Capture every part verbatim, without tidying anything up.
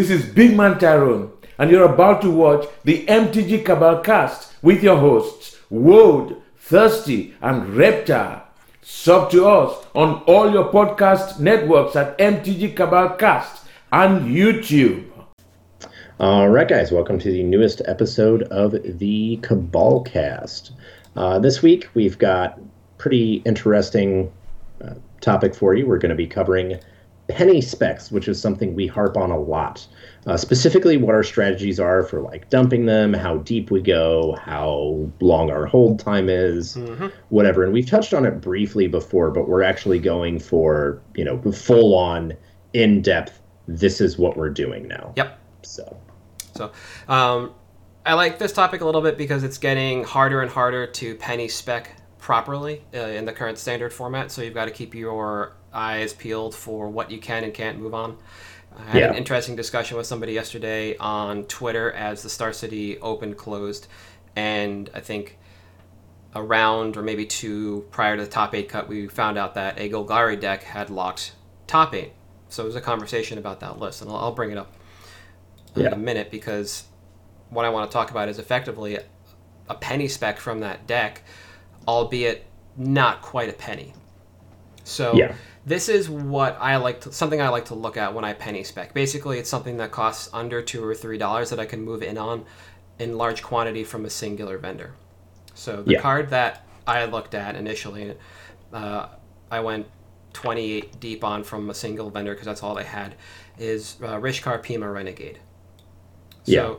This is Big Man Tyrone, and you're about to watch the M T G Cabalcast with your hosts, Woad, Thirsty, and Raptor. Sub to us on all your podcast networks at M T G Cabalcast and YouTube. All right, guys, welcome to the newest episode of the Cabalcast. Uh, this week, we've got pretty interesting uh, topic for you. We're going to be covering penny specs, which is something we harp on a lot, uh, specifically what our strategies are for like dumping them, how deep we go, how long our hold time is, mm-hmm. whatever. And we've touched on it briefly before, but we're actually going for, you know, full on, in depth. This is what we're doing now. Yep. So, so um, I like this topic a little bit because it's getting harder and harder to penny spec properly uh, in the current standard format. So you've got to keep your eyes peeled for what you can and can't move on. I had yeah. an interesting discussion with somebody yesterday on Twitter as the Star City Open closed, and I think a round or maybe two prior to the top eight cut, we found out that a Golgari deck had locked top eight. So it was a conversation about that list, and I'll, I'll bring it up yeah. in a minute, because what I want to talk about is effectively a penny spec from that deck, albeit not quite a penny. So yeah. this is what I like to, something I like to look at when I penny spec. Basically, it's something that costs under two or three dollars that I can move in on in large quantity from a singular vendor. So the yeah. card that I looked at initially, uh, I went twenty-eight deep on from a single vendor because that's all I had, is uh, Rishkar Pima Renegade. So yeah.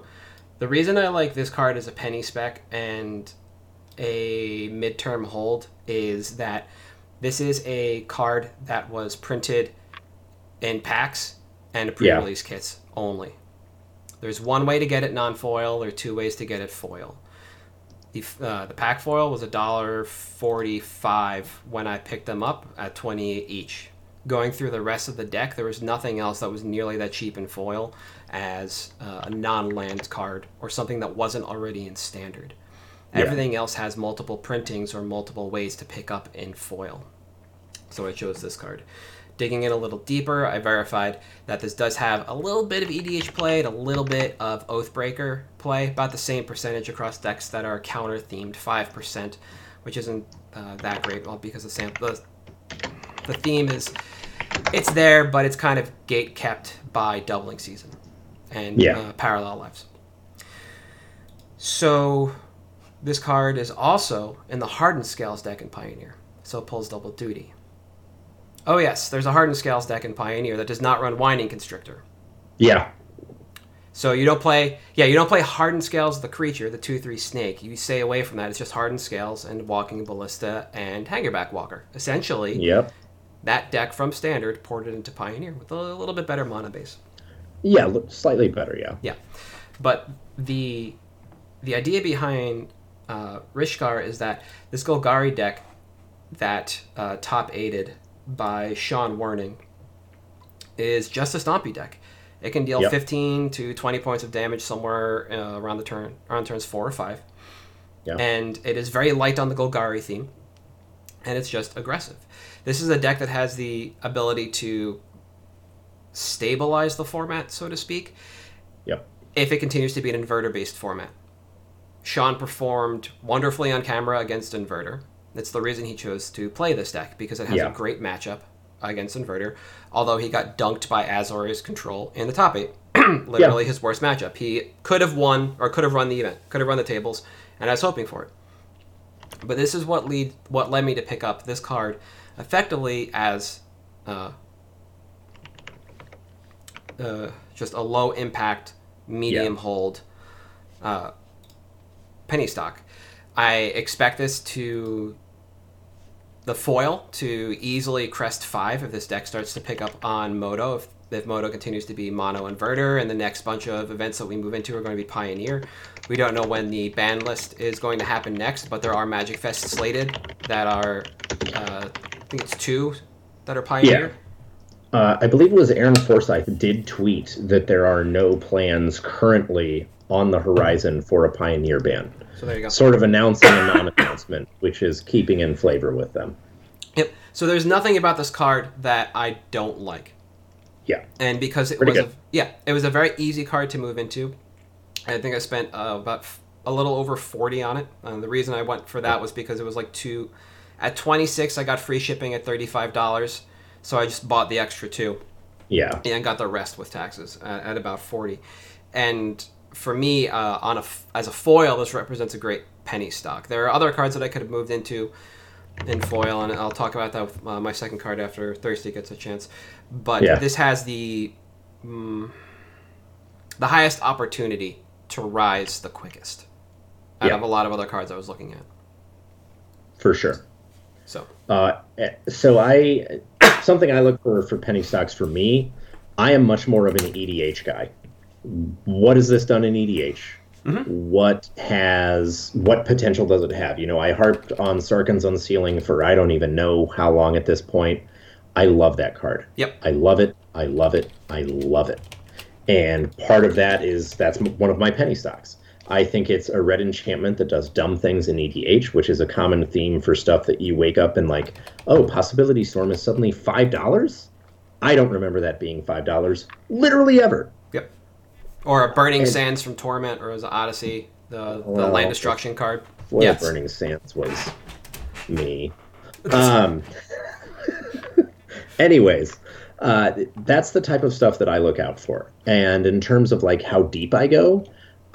the reason I like this card as a penny spec and a midterm hold is that this is a card that was printed in packs and pre-release yeah. kits only. There's one way to get it non-foil. There are two ways to get it foil. The, uh, the pack foil was one dollar forty-five when I picked them up at twenty-eight each. Going through the rest of the deck, there was nothing else that was nearly that cheap in foil as uh, a non-land card or something that wasn't already in standard. Yeah. Everything else has multiple printings or multiple ways to pick up in foil. So I chose this card. Digging in a little deeper, I verified that this does have a little bit of E D H play and a little bit of Oathbreaker play, about the same percentage across decks that are counter-themed, five percent, which isn't uh, that great, well, because the, sample, the, the theme is, it's there, but it's kind of gate-kept by Doubling Season and yeah. uh, Parallel Lives. So this card is also in the Hardened Scales deck in Pioneer, so it pulls double duty. Oh yes, there's a Hardened Scales deck in Pioneer that does not run Winding Constrictor. Yeah. So you don't play, yeah, you don't play Hardened Scales, the creature, the two three snake. You stay away from that. It's just Hardened Scales and Walking Ballista and Hangerback Walker. Essentially, yep. that deck from Standard ported into Pioneer with a little bit better mana base. Yeah, slightly better, yeah. Yeah. But the the idea behind Uh, Rishkar is that this Golgari deck that uh, top aided by Sean Werning is just a stompy deck. It can deal yep. fifteen to twenty points of damage somewhere uh, around the turn, around turns four or five, yep. and it is very light on the Golgari theme, and it's just aggressive. This is a deck that has the ability to stabilize the format, so to speak, yep. if it continues to be an inverter-based format. Sean performed wonderfully on camera against Inverter. That's the reason he chose to play this deck, because it has yeah. a great matchup against Inverter, although he got dunked by Azorius Control in the top eight. Literally yeah. his worst matchup. He could have won, or could have run the event, could have run the tables, and I was hoping for it. But this is what lead, what led me to pick up this card effectively as uh, uh, just a low-impact, medium-hold yeah. uh penny stock. I expect this to the foil to easily crest five if this deck starts to pick up on Moto. If, if Moto continues to be mono inverter, and the next bunch of events that we move into are going to be Pioneer. We don't know when the ban list is going to happen next, but there are Magic Fest slated that are, uh, I think it's two that are Pioneer. Yeah. Uh, I believe it was Aaron Forsyth did tweet that there are no plans currently on the horizon for a Pioneer ban. So there you go. Sort of announcing a non-announcement, which is keeping in flavor with them. Yep. So there's nothing about this card that I don't like. Yeah. And because it Pretty was good. a, yeah, it was a very easy card to move into. I think I spent uh, about f- a little over forty on it. Uh, the reason I went for that was because it was like two. At twenty-six, I got free shipping at thirty-five dollars, so I just bought the extra two. Yeah. And got the rest with taxes at, at about forty. And for me, uh, on a as a foil, this represents a great penny stock. There are other cards that I could have moved into in foil, and I'll talk about that with uh, my second card after Thirsty gets a chance. But yeah. This has the um, the highest opportunity to rise the quickest out yeah. of a lot of other cards I was looking at. For sure. So, uh, so I something I look for for penny stocks for me. I am much more of an E D H guy. What has this done in E D H? Mm-hmm. What has what potential does it have? You know, I harped on Sarkhan's Unsealing for I don't even know how long at this point. I love that card. Yep. I love it. I love it. I love it. And part of that is that's one of my penny stocks. I think it's a red enchantment that does dumb things in E D H, which is a common theme for stuff that you wake up and like, oh, Possibility Storm is suddenly five dollars? I don't remember that being five dollars literally ever. Yep. Or a Burning and, Sands from Torment, or as Odyssey, the, the well, land destruction card. Well, yes. Burning Sands was me. Um, anyways, uh, that's the type of stuff that I look out for. And in terms of like how deep I go,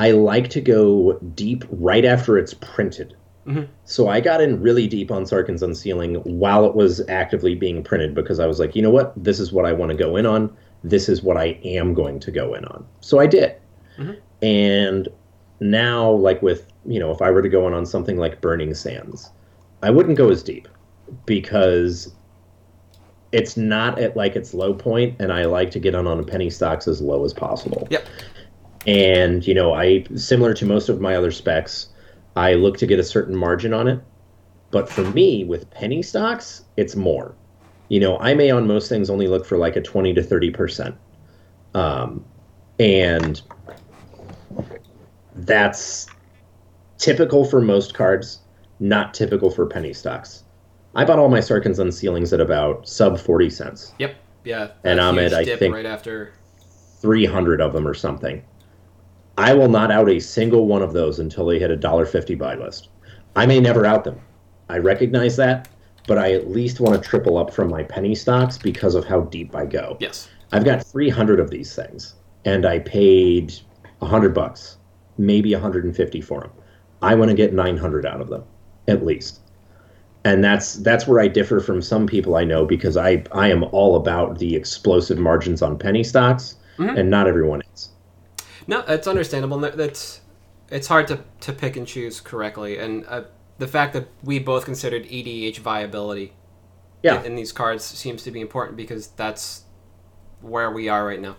I like to go deep right after it's printed. Mm-hmm. So I got in really deep on Sarkhan's Unsealing while it was actively being printed because I was like, you know what? This is what I want to go in on. This is what I am going to go in on. So I did. Mm-hmm. And now, like with, you know, if I were to go in on something like Burning Sands, I wouldn't go as deep because it's not at like its low point, and I like to get on on penny stocks as low as possible. Yep. And, you know, I similar to most of my other specs, I look to get a certain margin on it. But for me, with penny stocks, it's more. You know, I may on most things only look for like a twenty to thirty percent. Um, and that's typical for most cards, not typical for penny stocks. I bought all my Sarkhan's Unsealings at about sub forty cents. Yep. Yeah. And I'm at, I think, right after three hundred of them or something. I will not out a single one of those until they hit a one dollar fifty buy list. I may never out them. I recognize that, but I at least want to triple up from my penny stocks because of how deep I go. Yes. I've got three hundred of these things, and I paid one hundred bucks, maybe one hundred fifty for them. I want to get nine hundred out of them, at least. And that's that's where I differ from some people I know because I, I am all about the explosive margins on penny stocks, mm-hmm. and not everyone is. No, that's understandable. That's it's hard to, to pick and choose correctly, and uh, the fact that we both considered E D H viability yeah. in, in these cards seems to be important because that's where we are right now.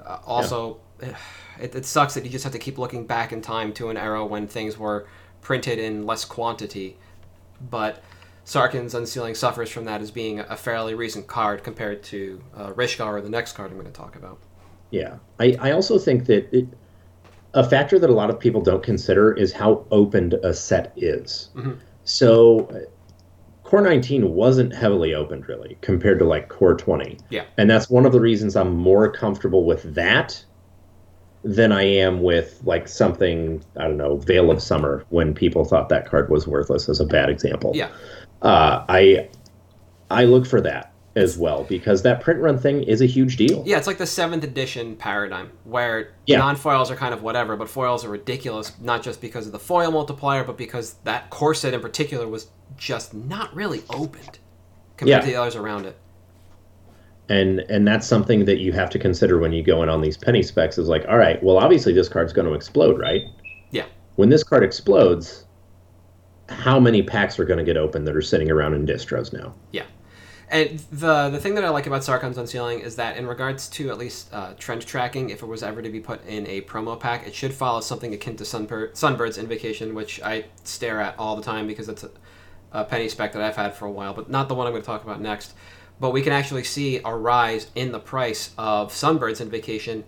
Uh, also, yeah. it, it sucks that you just have to keep looking back in time to an era when things were printed in less quantity, but Sarkhan's Unsealing suffers from that as being a fairly recent card compared to uh, Rishkar or the next card I'm going to talk about. Yeah. I, I also think that it, a factor that a lot of people don't consider is how opened a set is. Mm-hmm. So Core nineteen wasn't heavily opened, really, compared to like Core twenty. Yeah. And that's one of the reasons I'm more comfortable with that than I am with like something, I don't know, Veil of Summer, when people thought that card was worthless, as a bad example. Yeah. Uh, I I look for that as well, because that print run thing is a huge deal. Yeah, it's like the seventh edition paradigm, where yeah. non-foils are kind of whatever, but foils are ridiculous, not just because of the foil multiplier, but because that core set in particular was just not really opened compared yeah. to the others around it. And and that's something that you have to consider when you go in on these penny specs, is like, all right, well, obviously this card's going to explode, right? Yeah. When this card explodes, how many packs are going to get open that are sitting around in distros now? Yeah. And the the thing that I like about Sarkhan's Unsealing is that in regards to at least uh, trend tracking, if it was ever to be put in a promo pack, it should follow something akin to Sunbird, Sunbird's Invocation, which I stare at all the time because it's a, a penny spec that I've had for a while, but not the one I'm going to talk about next. But we can actually see a rise in the price of Sunbird's Invocation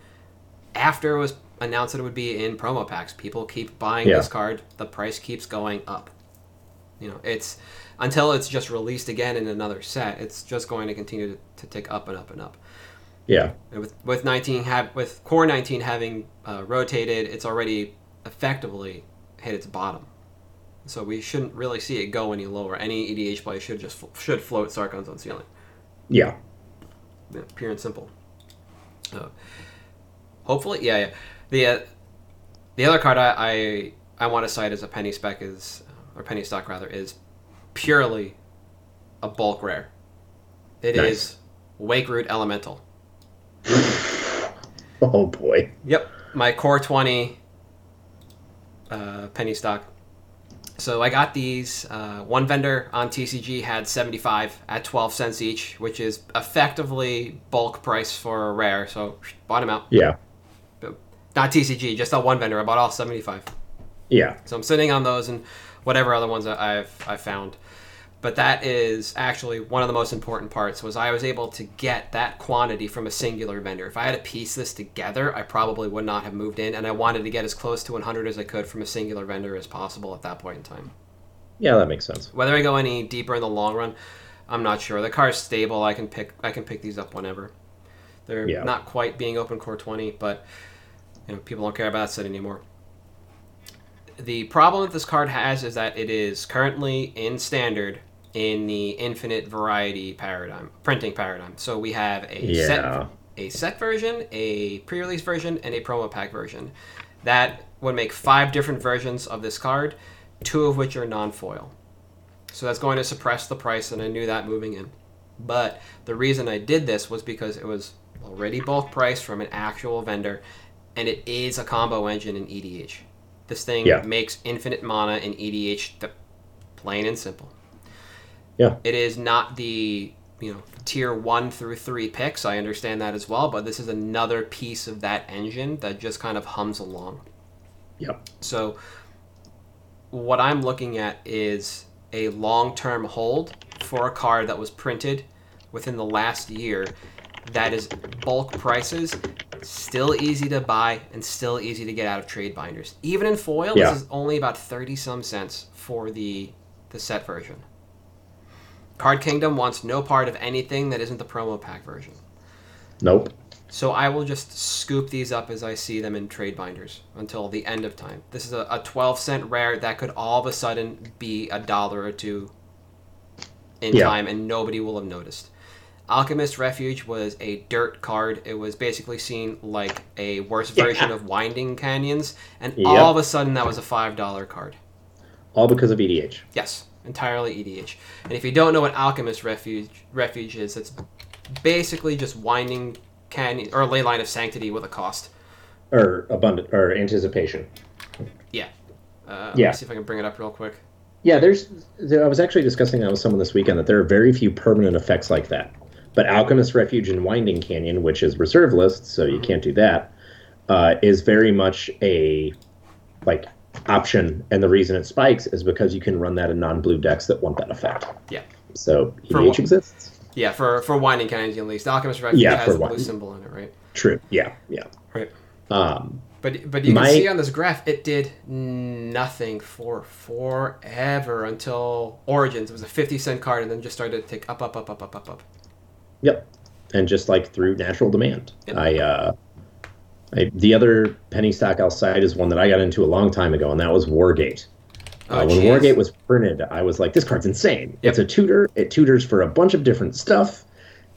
after it was announced that it would be in promo packs. People keep buying yeah. this card. The price keeps going up. You know, it's... Until it's just released again in another set, it's just going to continue to, to tick up and up and up. Yeah. With with nineteen have with core nineteen having uh, rotated, it's already effectively hit its bottom. So we shouldn't really see it go any lower. Any E D H play should just should float Sarkhan's Unsealing. Yeah. Yeah, pure and simple. Uh, hopefully, yeah, yeah. The uh, the other card I I, I want to cite as a penny spec is or penny stock rather is purely a bulk rare. It nice. is Wake Root Elemental. Oh boy. Yep, my core twenty uh, penny stock. So I got these. Uh, one vendor on T C G had seventy-five at twelve cents each, which is effectively bulk price for a rare. So bought them out. Yeah. But not T C G, just on one vendor. I bought all seventy-five. Yeah. So I'm sitting on those and whatever other ones I've I found. But that is actually one of the most important parts was I was able to get that quantity from a singular vendor. If I had to piece this together, I probably would not have moved in, and I wanted to get as close to one hundred as I could from a singular vendor as possible at that point in time. Yeah, that makes sense. Whether I go any deeper in the long run, I'm not sure. The car's stable. I can pick I can pick these up whenever. They're yeah. not quite being open core twenty, but you know, people don't care about that set anymore. The problem that this card has is that it is currently in standard in the infinite variety paradigm, printing paradigm. So we have a yeah. set a set version, a pre-release version, and a promo pack version. That would make five different versions of this card, two of which are non-foil. So that's going to suppress the price, and I knew that moving in. But the reason I did this was because it was already bulk priced from an actual vendor, and it is a combo engine in E D H. This thing yeah. makes infinite mana in E D H, the plain and simple. Yeah. It is not the, you know, tier one through three picks. I understand that as well, but this is another piece of that engine that just kind of hums along. Yeah. So what I'm looking at is a long-term hold for a card that was printed within the last year that is bulk prices, still easy to buy, and still easy to get out of trade binders. Even in foil, yeah. this is only about thirty-some cents for the the set version. Card Kingdom wants no part of anything that isn't the promo pack version. Nope. So I will just scoop these up as I see them in trade binders until the end of time. This is a, a twelve cent rare that could all of a sudden be a dollar or two in yeah. time, and nobody will have noticed. Alchemist Refuge was a dirt card. It was basically seen like a worse version yeah. of Winding Canyons, and yep. all of a sudden that was a five dollar card. All because of E D H. Yes, entirely E D H. And if you don't know what Alchemist Refuge Refuge is, it's basically just Winding Canyon or Ley Line of Sanctity with a cost. Or abundant or anticipation. Yeah. Uh, yeah. Let me see if I can bring it up real quick. Yeah, there's. I was actually discussing that with someone this weekend that there are very few permanent effects like that. But Alchemist Refuge and Winding Canyon, which is reserve list, so you can't do that, uh, is very much a like option. And the reason it spikes is because you can run that in non-blue decks that want that effect. Yeah. So E D H exists. Yeah, for, for Winding Canyon at least. Alchemist Refuge yeah, has the blue symbol in it, right? True. Yeah. Yeah. Right. Um, but but you my, can see on this graph, it did nothing for forever until Origins. It was a fifty cent card, and then just started to tick up, up, up, up, up, up, up. Yep, and just like through natural demand. Yep. I, uh, I the other penny stock outside is one that I got into a long time ago, and that was Wargate. Oh, uh, when geez. Wargate was printed, I was like, this card's insane. Yep. It's a tutor. It tutors for a bunch of different stuff,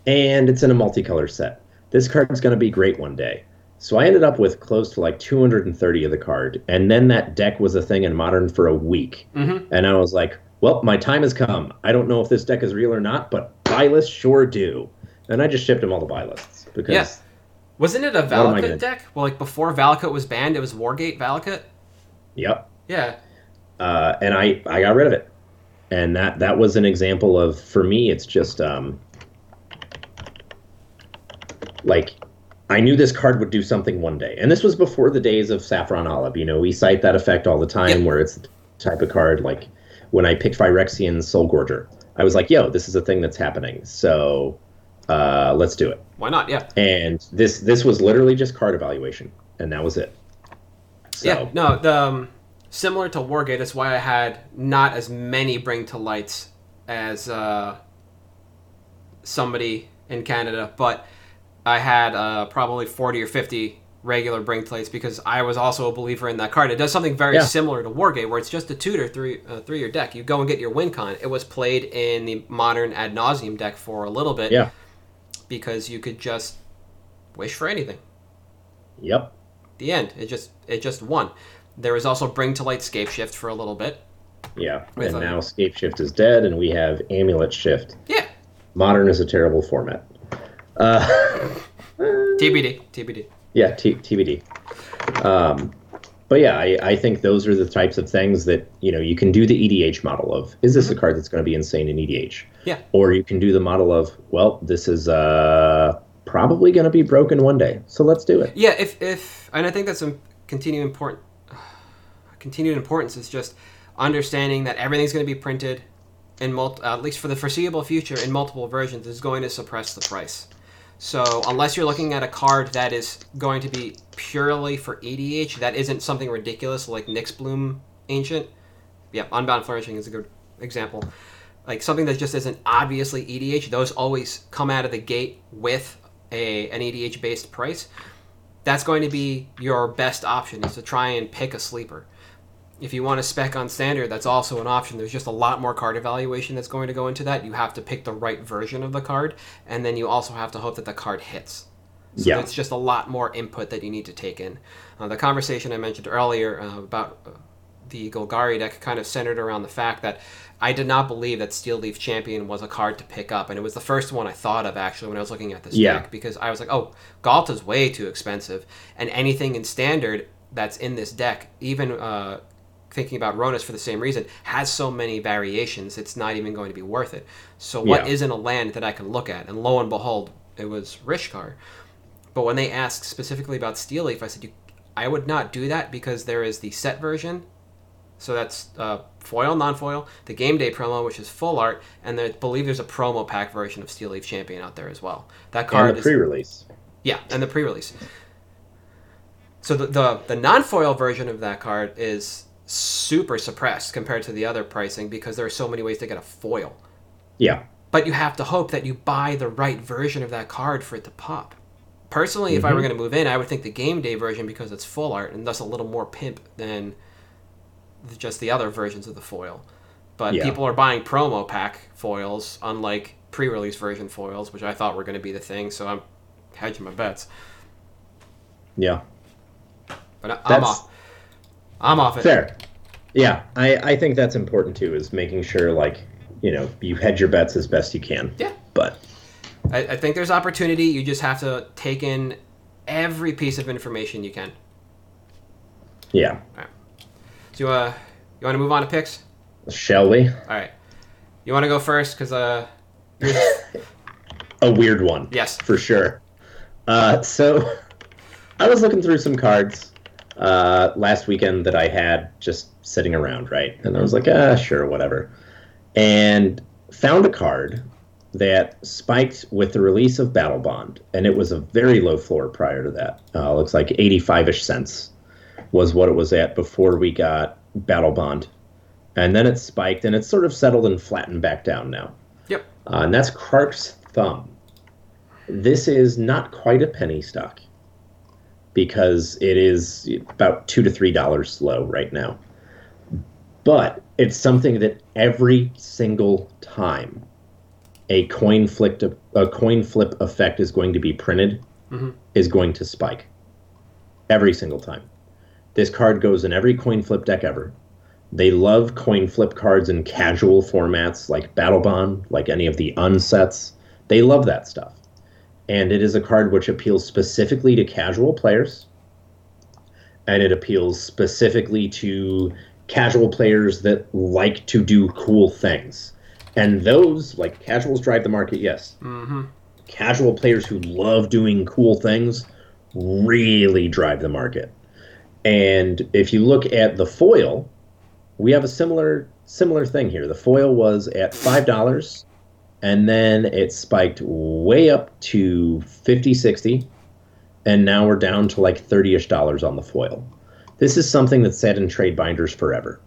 and it's in a multicolor set. This card's going to be great one day. So I ended up with close to like two hundred thirty of the card, and then that deck was a thing in Modern for a week. Mm-hmm. And I was like, well, my time has come. I don't know if this deck is real or not, but buy lists sure do. And I just shipped them all the buy lists. Because yeah. Wasn't it a Valakut deck? Well, like before Valakut was banned, it was Wargate Valakut? Yep. Yeah. Uh, and I, I got rid of it. And that, that was an example of, for me, it's just, um, like, I knew this card would do something one day. And this was before the days of Saffron Olive. You know, we cite that effect all the time yep. where it's the type of card, like, when I picked Phyrexian Soul Gorger, I was like, yo, this is a thing that's happening. So... Uh, let's do it. Why not? Yeah. And this this was literally just card evaluation, and that was it. So. Yeah. No. The um, similar to Wargate, that's why I had not as many Bring to Lights as uh, somebody in Canada, but I had uh, probably forty or fifty regular Bring plates because I was also a believer in that card. It does something very yeah. similar to Wargate, where it's just a tutor through, uh, through your deck. You go and get your win con. It was played in the modern ad nauseum deck for a little bit yeah. because you could just wish for anything. Yep. The end. It just it just won. There was also Bring to Light Scapeshift for a little bit. Yeah, and like, now Scapeshift is dead, and we have Amulet Shift. Yeah. Modern is a terrible format. Uh, T B D. T B D. Yeah, t- TBD. Um, but yeah, I, I think those are the types of things that, you know, you can do the E D H model of, is this a card that's going to be insane in E D H? Yeah. Or you can do the model of, well, this is uh, probably going to be broken one day, so let's do it. Yeah, if, if and I think that's some continued, important, continued importance is just understanding that everything's going to be printed, in multi, uh, at least for the foreseeable future, in multiple versions is going to suppress the price. So unless you're looking at a card that is going to be purely for E D H, that isn't something ridiculous like Nyxbloom Ancient. Yeah, Unbound Flourishing is a good example. Like something that just isn't obviously E D H, those always come out of the gate with a an E D H-based price. That's going to be your best option, is to try and pick a sleeper. If you want to spec on Standard, that's also an option. There's just a lot more card evaluation that's going to go into that. You have to pick the right version of the card, and then you also have to hope that the card hits. So yeah. It's just a lot more input that you need to take in. Uh, the conversation I mentioned earlier uh, about the Golgari deck kind of centered around the fact that I did not believe that Steel Leaf Champion was a card to pick up, and it was the first one I thought of, actually, when I was looking at this yeah. deck, because I was like, oh, Galta's way too expensive, and anything in Standard that's in this deck, even... Uh, thinking about Ronas for the same reason, has so many variations, it's not even going to be worth it. So what yeah. isn't a land that I can look at? And lo and behold, it was Rishkar. But when they asked specifically about Steel Leaf, I said, you, I would not do that because there is the set version, so that's uh, foil, non-foil, the game day promo, which is full art, and I believe there's a promo pack version of Steel Leaf Champion out there as well. That card and the is, pre-release. Yeah, and the pre-release. So the, the, the non-foil version of that card is... super suppressed compared to the other pricing because there are so many ways to get a foil. Yeah. But you have to hope that you buy the right version of that card for it to pop. Personally, mm-hmm. if I were going to move in, I would think the game day version because it's full art and thus a little more pimp than just the other versions of the foil. But yeah. people are buying promo pack foils, unlike pre-release version foils, which I thought were going to be the thing, so I'm hedging my bets. Yeah. But I'm That's... off. I'm off it. Fair. Yeah, I, I think that's important, too, is making sure, like, you know, you hedge your bets as best you can. Yeah. But I, I think there's opportunity. You just have to take in every piece of information you can. Yeah. All right. So uh, you want to move on to picks? Shall we? All right. You want to go first? Because uh, a weird one. Yes. For sure. Uh, so I was looking through some cards uh last weekend that I had just sitting around, right? And I was like, ah, sure, whatever. And found a card that spiked with the release of Battle Bond, and it was a very low floor prior to that. Uh, looks like eighty-five-ish cents was what it was at before we got Battle Bond. And then it spiked, and it's sort of settled and flattened back down now. Yep. Uh, and that's Krark's Thumb. This is not quite a penny stock, because it is about two to three dollars low right now. But it's something that every single time a coin flip a coin flip effect is going to be printed mm-hmm. is going to spike. Every single time. This card goes in every coin flip deck ever. They love coin flip cards in casual formats like Battle Bond, like any of the unsets. They love that stuff. And it is a card which appeals specifically to casual players. And it appeals specifically to casual players that like to do cool things. And those, like casuals drive the market, yes. Mm-hmm. Casual players who love doing cool things really drive the market. And if you look at the foil, we have a similar similar thing here. The foil was at five dollars. And then it spiked way up to fifty, sixty, and now we're down to like thirty-ish dollars on the foil. This is something that sat in trade binders forever.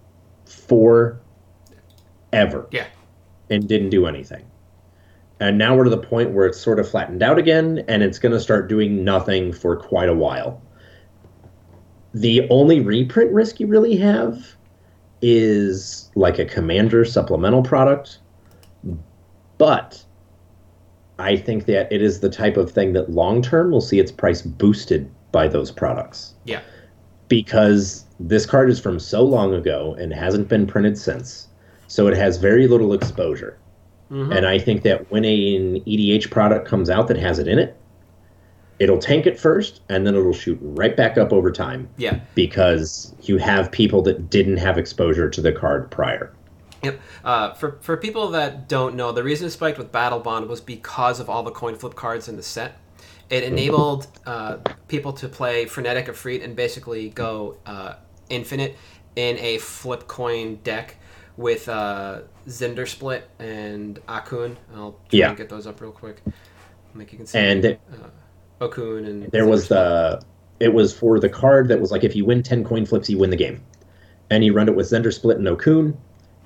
Forever. Yeah. And didn't do anything. And now we're to the point where it's sort of flattened out again, and it's going to start doing nothing for quite a while. The only reprint risk you really have is like a Commander supplemental product, but I think that it is the type of thing that long-term will see its price boosted by those products. Yeah. Because this card is from so long ago and hasn't been printed since, so it has very little exposure. Mm-hmm. And I think that when an E D H product comes out that has it in it, it'll tank it first, and then it'll shoot right back up over time. Yeah. Because you have people that didn't have exposure to the card prior. Yep. Uh, for for people that don't know, the reason it spiked with Battle Bond was because of all the coin flip cards in the set. It enabled uh, people to play Frenetic Efreet and basically go uh, infinite in a flip coin deck with uh, Zndrsplt and Okaun. I'll try yeah. and get those up real quick. Like you can see. And it, uh, Okaun and there Zndrsplt. was the it was for the card that was like if you win ten coin flips you win the game, and you run it with Zndrsplt and Okaun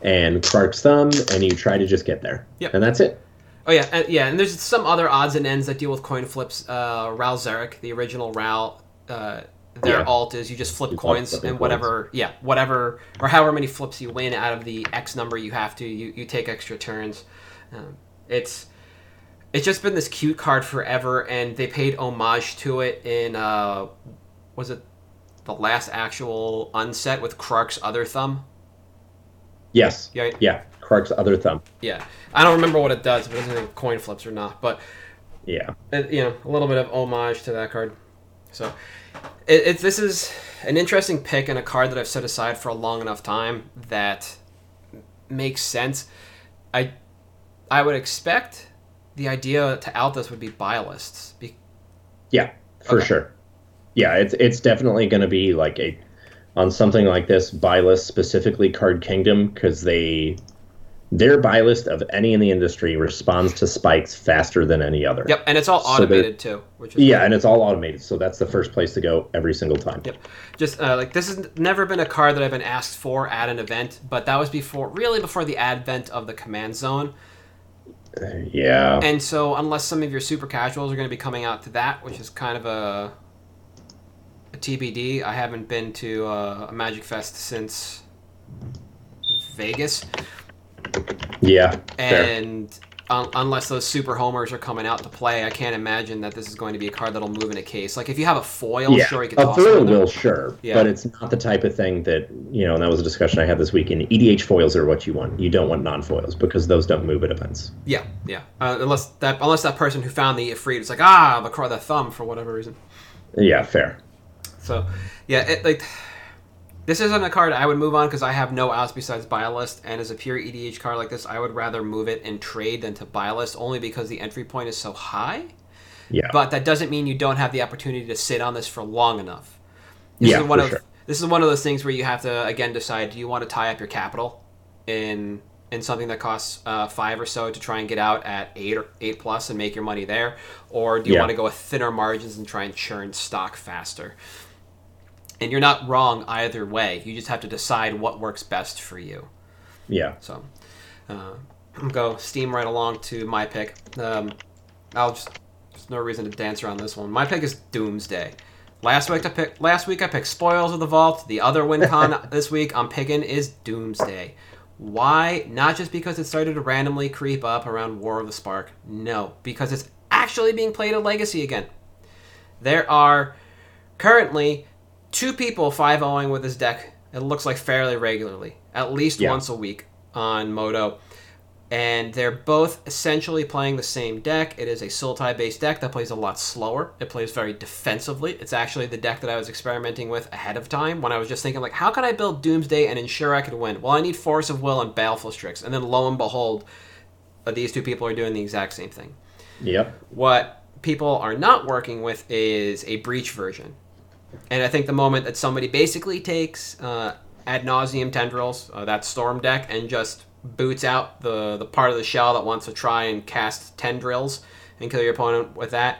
and Krark's Thumb, and you try to just get there. Yep. And that's it. Oh, yeah. And, yeah, and there's some other odds and ends that deal with coin flips. Uh, Ral Zarek, the original Ral, uh, their yeah. alt is you just flip you coins and whatever, coins. yeah, whatever, or however many flips you win out of the X number you have to, you, you take extra turns. Um, it's it's just been this cute card forever, and they paid homage to it in, uh, was it the last actual unset with Krark's Other Thumb? Yes. Yeah. Yeah. Krark's Other Thumb. Yeah. I don't remember what it does, but it doesn't have coin flips or not. But yeah, it, you know, a little bit of homage to that card. So it, it, this is an interesting pick and a card that I've set aside for a long enough time that makes sense. I I would expect the idea to out this would be buy lists. Be- yeah, for okay. sure. Yeah, it's it's definitely going to be like a. On something like this, buy list, specifically Card Kingdom, because they their buy list of any in the industry responds to spikes faster than any other. Yep, and it's all automated so too. Which is yeah, great. And it's all automated, so that's the first place to go every single time. Yep, just uh, like this has never been a card that I've been asked for at an event, but that was before, really before the advent of the Command Zone. Uh, yeah. And so, unless some of your super casuals are going to be coming out to that, which is kind of a T B D. I haven't been to uh, a Magic Fest since Vegas. Yeah. And un- unless those super homers are coming out to play, I can't imagine that this is going to be a card that'll move in a case. Like if you have a foil, yeah. sure, you can toss it. A foil will, sure, yeah. But it's not the type of thing that, you know, and that was a discussion I had this weekend. E D H foils are what you want. You don't want non-foils because those don't move at events. Yeah, yeah. Uh, unless that unless that person who found the Ifrit is like, ah, the card, the thumb for whatever reason. Yeah, fair. So, yeah, it, like this isn't a card I would move on because I have no outs besides buy list, and as a pure E D H card like this, I would rather move it in trade than to buy list only because the entry point is so high. Yeah. But that doesn't mean you don't have the opportunity to sit on this for long enough. This yeah, is one for of sure. This is one of those things where you have to again decide: do you want to tie up your capital in in something that costs uh, five or so to try and get out at eight or eight plus and make your money there, or do you yeah. want to go with thinner margins and try and churn stock faster? And you're not wrong either way. You just have to decide what works best for you. Yeah. So, uh, go steam right along to my pick. Um, I'll just there's no reason to dance around this one. My pick is Doomsday. Last week I picked last week I picked Spoils of the Vault. The other WinCon this week I'm picking is Doomsday. Why? Not just because it started to randomly creep up around War of the Spark. No, because it's actually being played at Legacy again. There are currently two people five-oh-ing with this deck, it looks like fairly regularly, at least yeah. once a week on Modo. And they're both essentially playing the same deck. It is a Sultai-based deck that plays a lot slower. It plays very defensively. It's actually the deck that I was experimenting with ahead of time when I was just thinking, like, how can I build Doomsday and ensure I could win? Well, I need Force of Will and Baleful Strix. And then lo and behold, these two people are doing the exact same thing. Yep. What people are not working with is a Breach version. And I think the moment that somebody basically takes uh, Ad Nauseam Tendrils, uh, that Storm deck, and just boots out the, the part of the shell that wants to try and cast Tendrils and kill your opponent with that,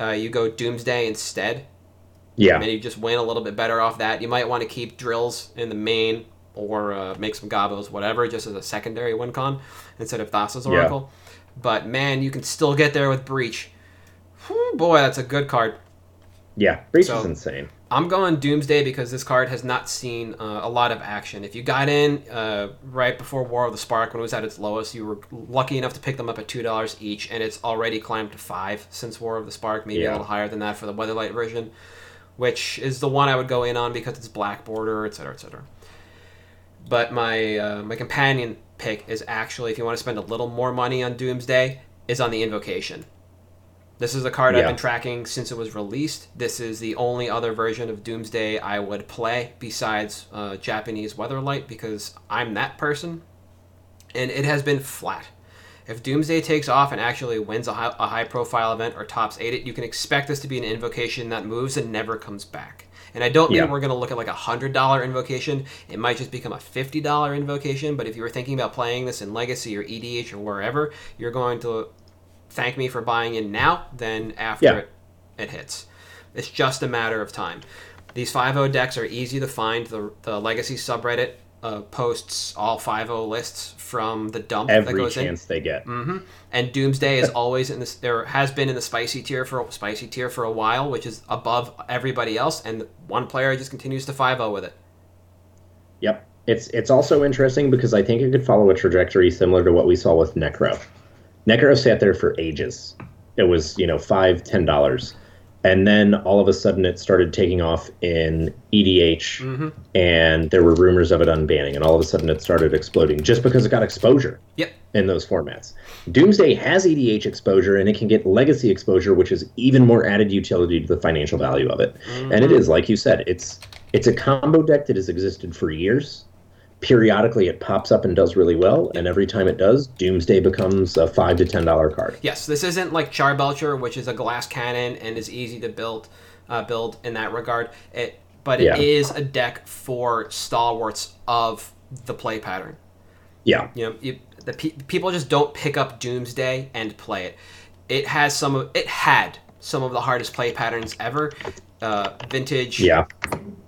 uh, you go Doomsday instead. Yeah. And you just win a little bit better off that. You might want to keep Drills in the main or uh, make some Gobos, whatever, just as a secondary win con instead of Thassa's Oracle. Yeah. But, man, you can still get there with Breach. Whew, boy, that's a good card. Yeah, Breach so, is insane. I'm going Doomsday because this card has not seen uh, a lot of action. If you got in uh, right before War of the Spark, when it was at its lowest, you were lucky enough to pick them up at two dollars each, and it's already climbed to five since War of the Spark, maybe yeah. a little higher than that for the Weatherlight version, which is the one I would go in on because it's black border, et cetera, et cetera. But my uh, my companion pick is actually, if you want to spend a little more money on Doomsday, is on the Invocation. This is the card yeah. I've been tracking since it was released. This is the only other version of Doomsday I would play besides uh, Japanese Weatherlight, because I'm that person. And it has been flat. If Doomsday takes off and actually wins a high, a high-profile event or tops eight it, you can expect this to be an invocation that moves and never comes back. And I don't mean yeah. we're going to look at like a one hundred dollars invocation. It might just become a fifty dollars invocation. But if you were thinking about playing this in Legacy or E D H or wherever, you're going to thank me for buying in now than after yeah. it, it hits. It's just a matter of time. These five oh decks are easy to find. The, the Legacy subreddit uh, posts all five oh lists from the dump Every that goes in. Every chance they get. Mm-hmm. And Doomsday is always in this, there has been in the spicy tier for spicy tier for a while, which is above everybody else, and one player just continues to five oh with it. Yep. It's it's also interesting because I think it could follow a trajectory similar to what we saw with Necro. Necro sat there for ages. It was, you know, five, ten dollars. And then all of a sudden it started taking off in E D H, mm-hmm. and there were rumors of it unbanning, and all of a sudden it started exploding just because it got exposure yep. in those formats. Doomsday has E D H exposure, and it can get Legacy exposure, which is even more added utility to the financial value of it. Mm-hmm. And it is, like you said, it's it's a combo deck that has existed for years. Periodically it pops up and does really well, and every time it does, Doomsday becomes a five to ten dollar card. Yes, this isn't like Charbelcher, which is a glass cannon and is easy to build, uh, build in that regard. It, but it yeah. is a deck for stalwarts of the play pattern. Yeah, you know, you, the pe- people just don't pick up Doomsday and play it. It has some of it had some of the hardest play patterns ever. Uh, vintage. Yeah.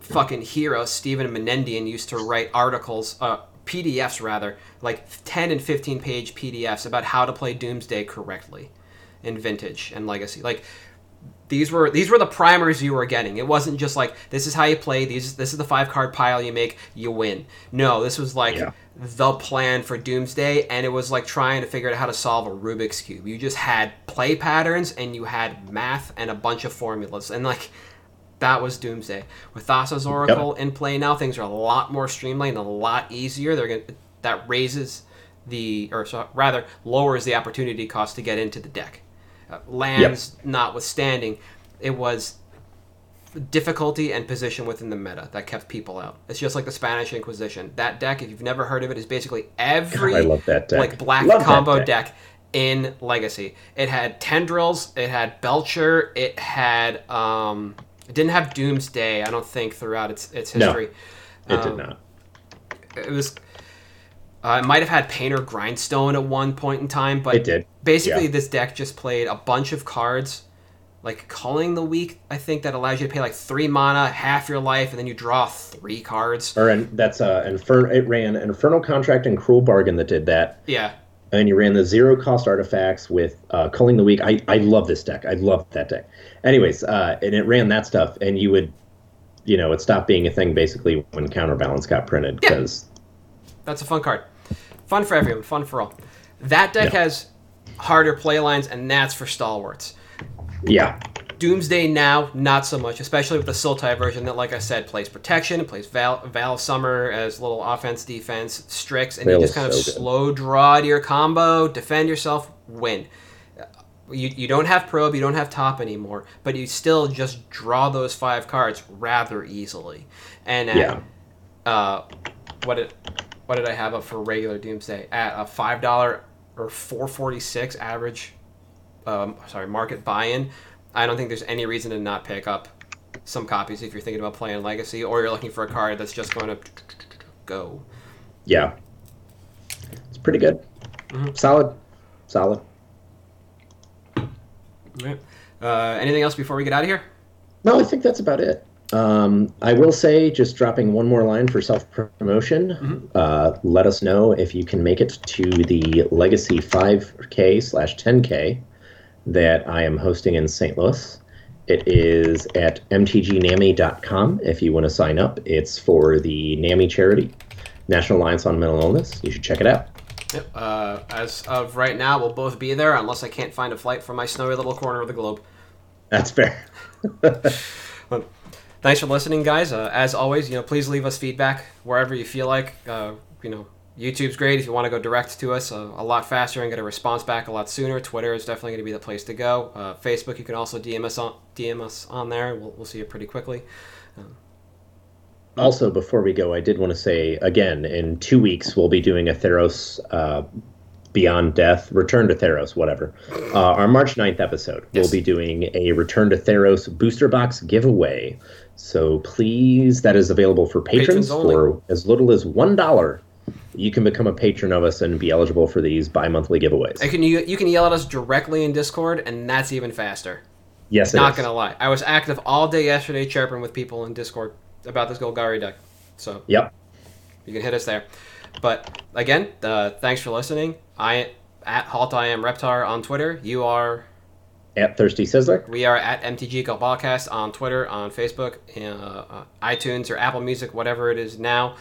Fucking hero Stephen Menendian used to write articles, uh, P D Fs rather, like ten and fifteen page P D Fs about how to play Doomsday correctly in Vintage and Legacy. Like these were these were the primers you were getting. It wasn't just like this is how you play these. This is the five card pile you make, you win. No, this was like yeah. the plan for Doomsday, and it was like trying to figure out how to solve a Rubik's cube. You just had play patterns and you had math and a bunch of formulas, and like. That was Doomsday. With Thassa's Oracle yep. in play now, things are a lot more streamlined, a lot easier. They're gonna, that raises the, or so, rather lowers the opportunity cost to get into the deck. Uh, lands yep. notwithstanding, it was difficulty and position within the meta that kept people out. It's just like the Spanish Inquisition. That deck, if you've never heard of it, is basically every God, I love that deck. Like black love combo deck. deck in Legacy. It had Tendrils, it had Belcher, it had. Um, It didn't have Doomsday, I don't think, throughout its its history. No, it um, did not. It was. Uh, it might have had Painter Grindstone at one point in time, but it did. Basically, yeah. this deck just played a bunch of cards, like Culling the Weak, I think, that allows you to pay like three mana, half your life, and then you draw three cards. Or and that's uh, Infer- it ran Infernal Contract and Cruel Bargain that did that. Yeah. And you ran the zero-cost artifacts with uh, Culling the Weak. I, I love this deck. I love that deck. Anyways, uh, and it ran that stuff, and you would, you know, it stopped being a thing basically when Counterbalance got printed. because yeah. That's a fun card. Fun for everyone. Fun for all. That deck yeah. has harder play lines, and that's for stalwarts. Yeah. Doomsday now, not so much, especially with the Sultai version that, like I said, plays protection, plays Val, Val Summer as little offense, defense, Strix, and that you just kind so of good. slow draw to your combo, defend yourself, win. You you don't have Probe, you don't have Top anymore, but you still just draw those five cards rather easily. And at, yeah. uh, what did what did I have up for regular Doomsday? At a five dollar or four forty six average, um, sorry, market buy in. I don't think there's any reason to not pick up some copies if you're thinking about playing Legacy or you're looking for a card that's just going to go. Yeah. It's pretty good. Mm-hmm. Solid. Solid. All right. Uh, anything else before we get out of here? No, I think that's about it. Um, I will say, just dropping one more line for self-promotion, mm-hmm. uh, let us know if you can make it to the Legacy five K slash ten K that I am hosting in Saint Louis. It is at m t g n a m i dot com if you want to sign up. It's for the NAMI charity, National Alliance on Mental Illness. You should check it out. Yep. Uh, as of right now, we'll both be there unless I can't find a flight from my snowy little corner of the globe. That's fair. Well, thanks for listening, guys. Uh, as always, you know, please leave us feedback wherever you feel like. Uh, you know, YouTube's great if you want to go direct to us uh, a lot faster and get a response back a lot sooner. Twitter is definitely going to be the place to go. Uh, Facebook, you can also D M us on, D M us on there. We'll, we'll see you pretty quickly. Um, also, before we go, I did want to say, again, in two weeks we'll be doing a Theros uh, Beyond Death, Return to Theros, whatever. Uh, our March ninth episode, yes. We'll be doing a Return to Theros booster box giveaway. So please, that is available for patrons, patrons for as little as one dollar. You can become a patron of us and be eligible for these bi-monthly giveaways. I can, you, you can yell at us directly in Discord, and that's even faster. Yes, it is. Not going to lie. I was active all day yesterday chirping with people in Discord about this Golgari deck. So yep. You can hit us there. But, again, uh, thanks for listening. I at Halt I Am Reptar on Twitter. You are... at Thirsty Sizzler. We are at M T G Cabalcast on Twitter, on Facebook, uh, iTunes, or Apple Music, whatever it is now.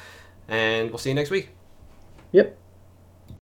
And we'll see you next week. Yep.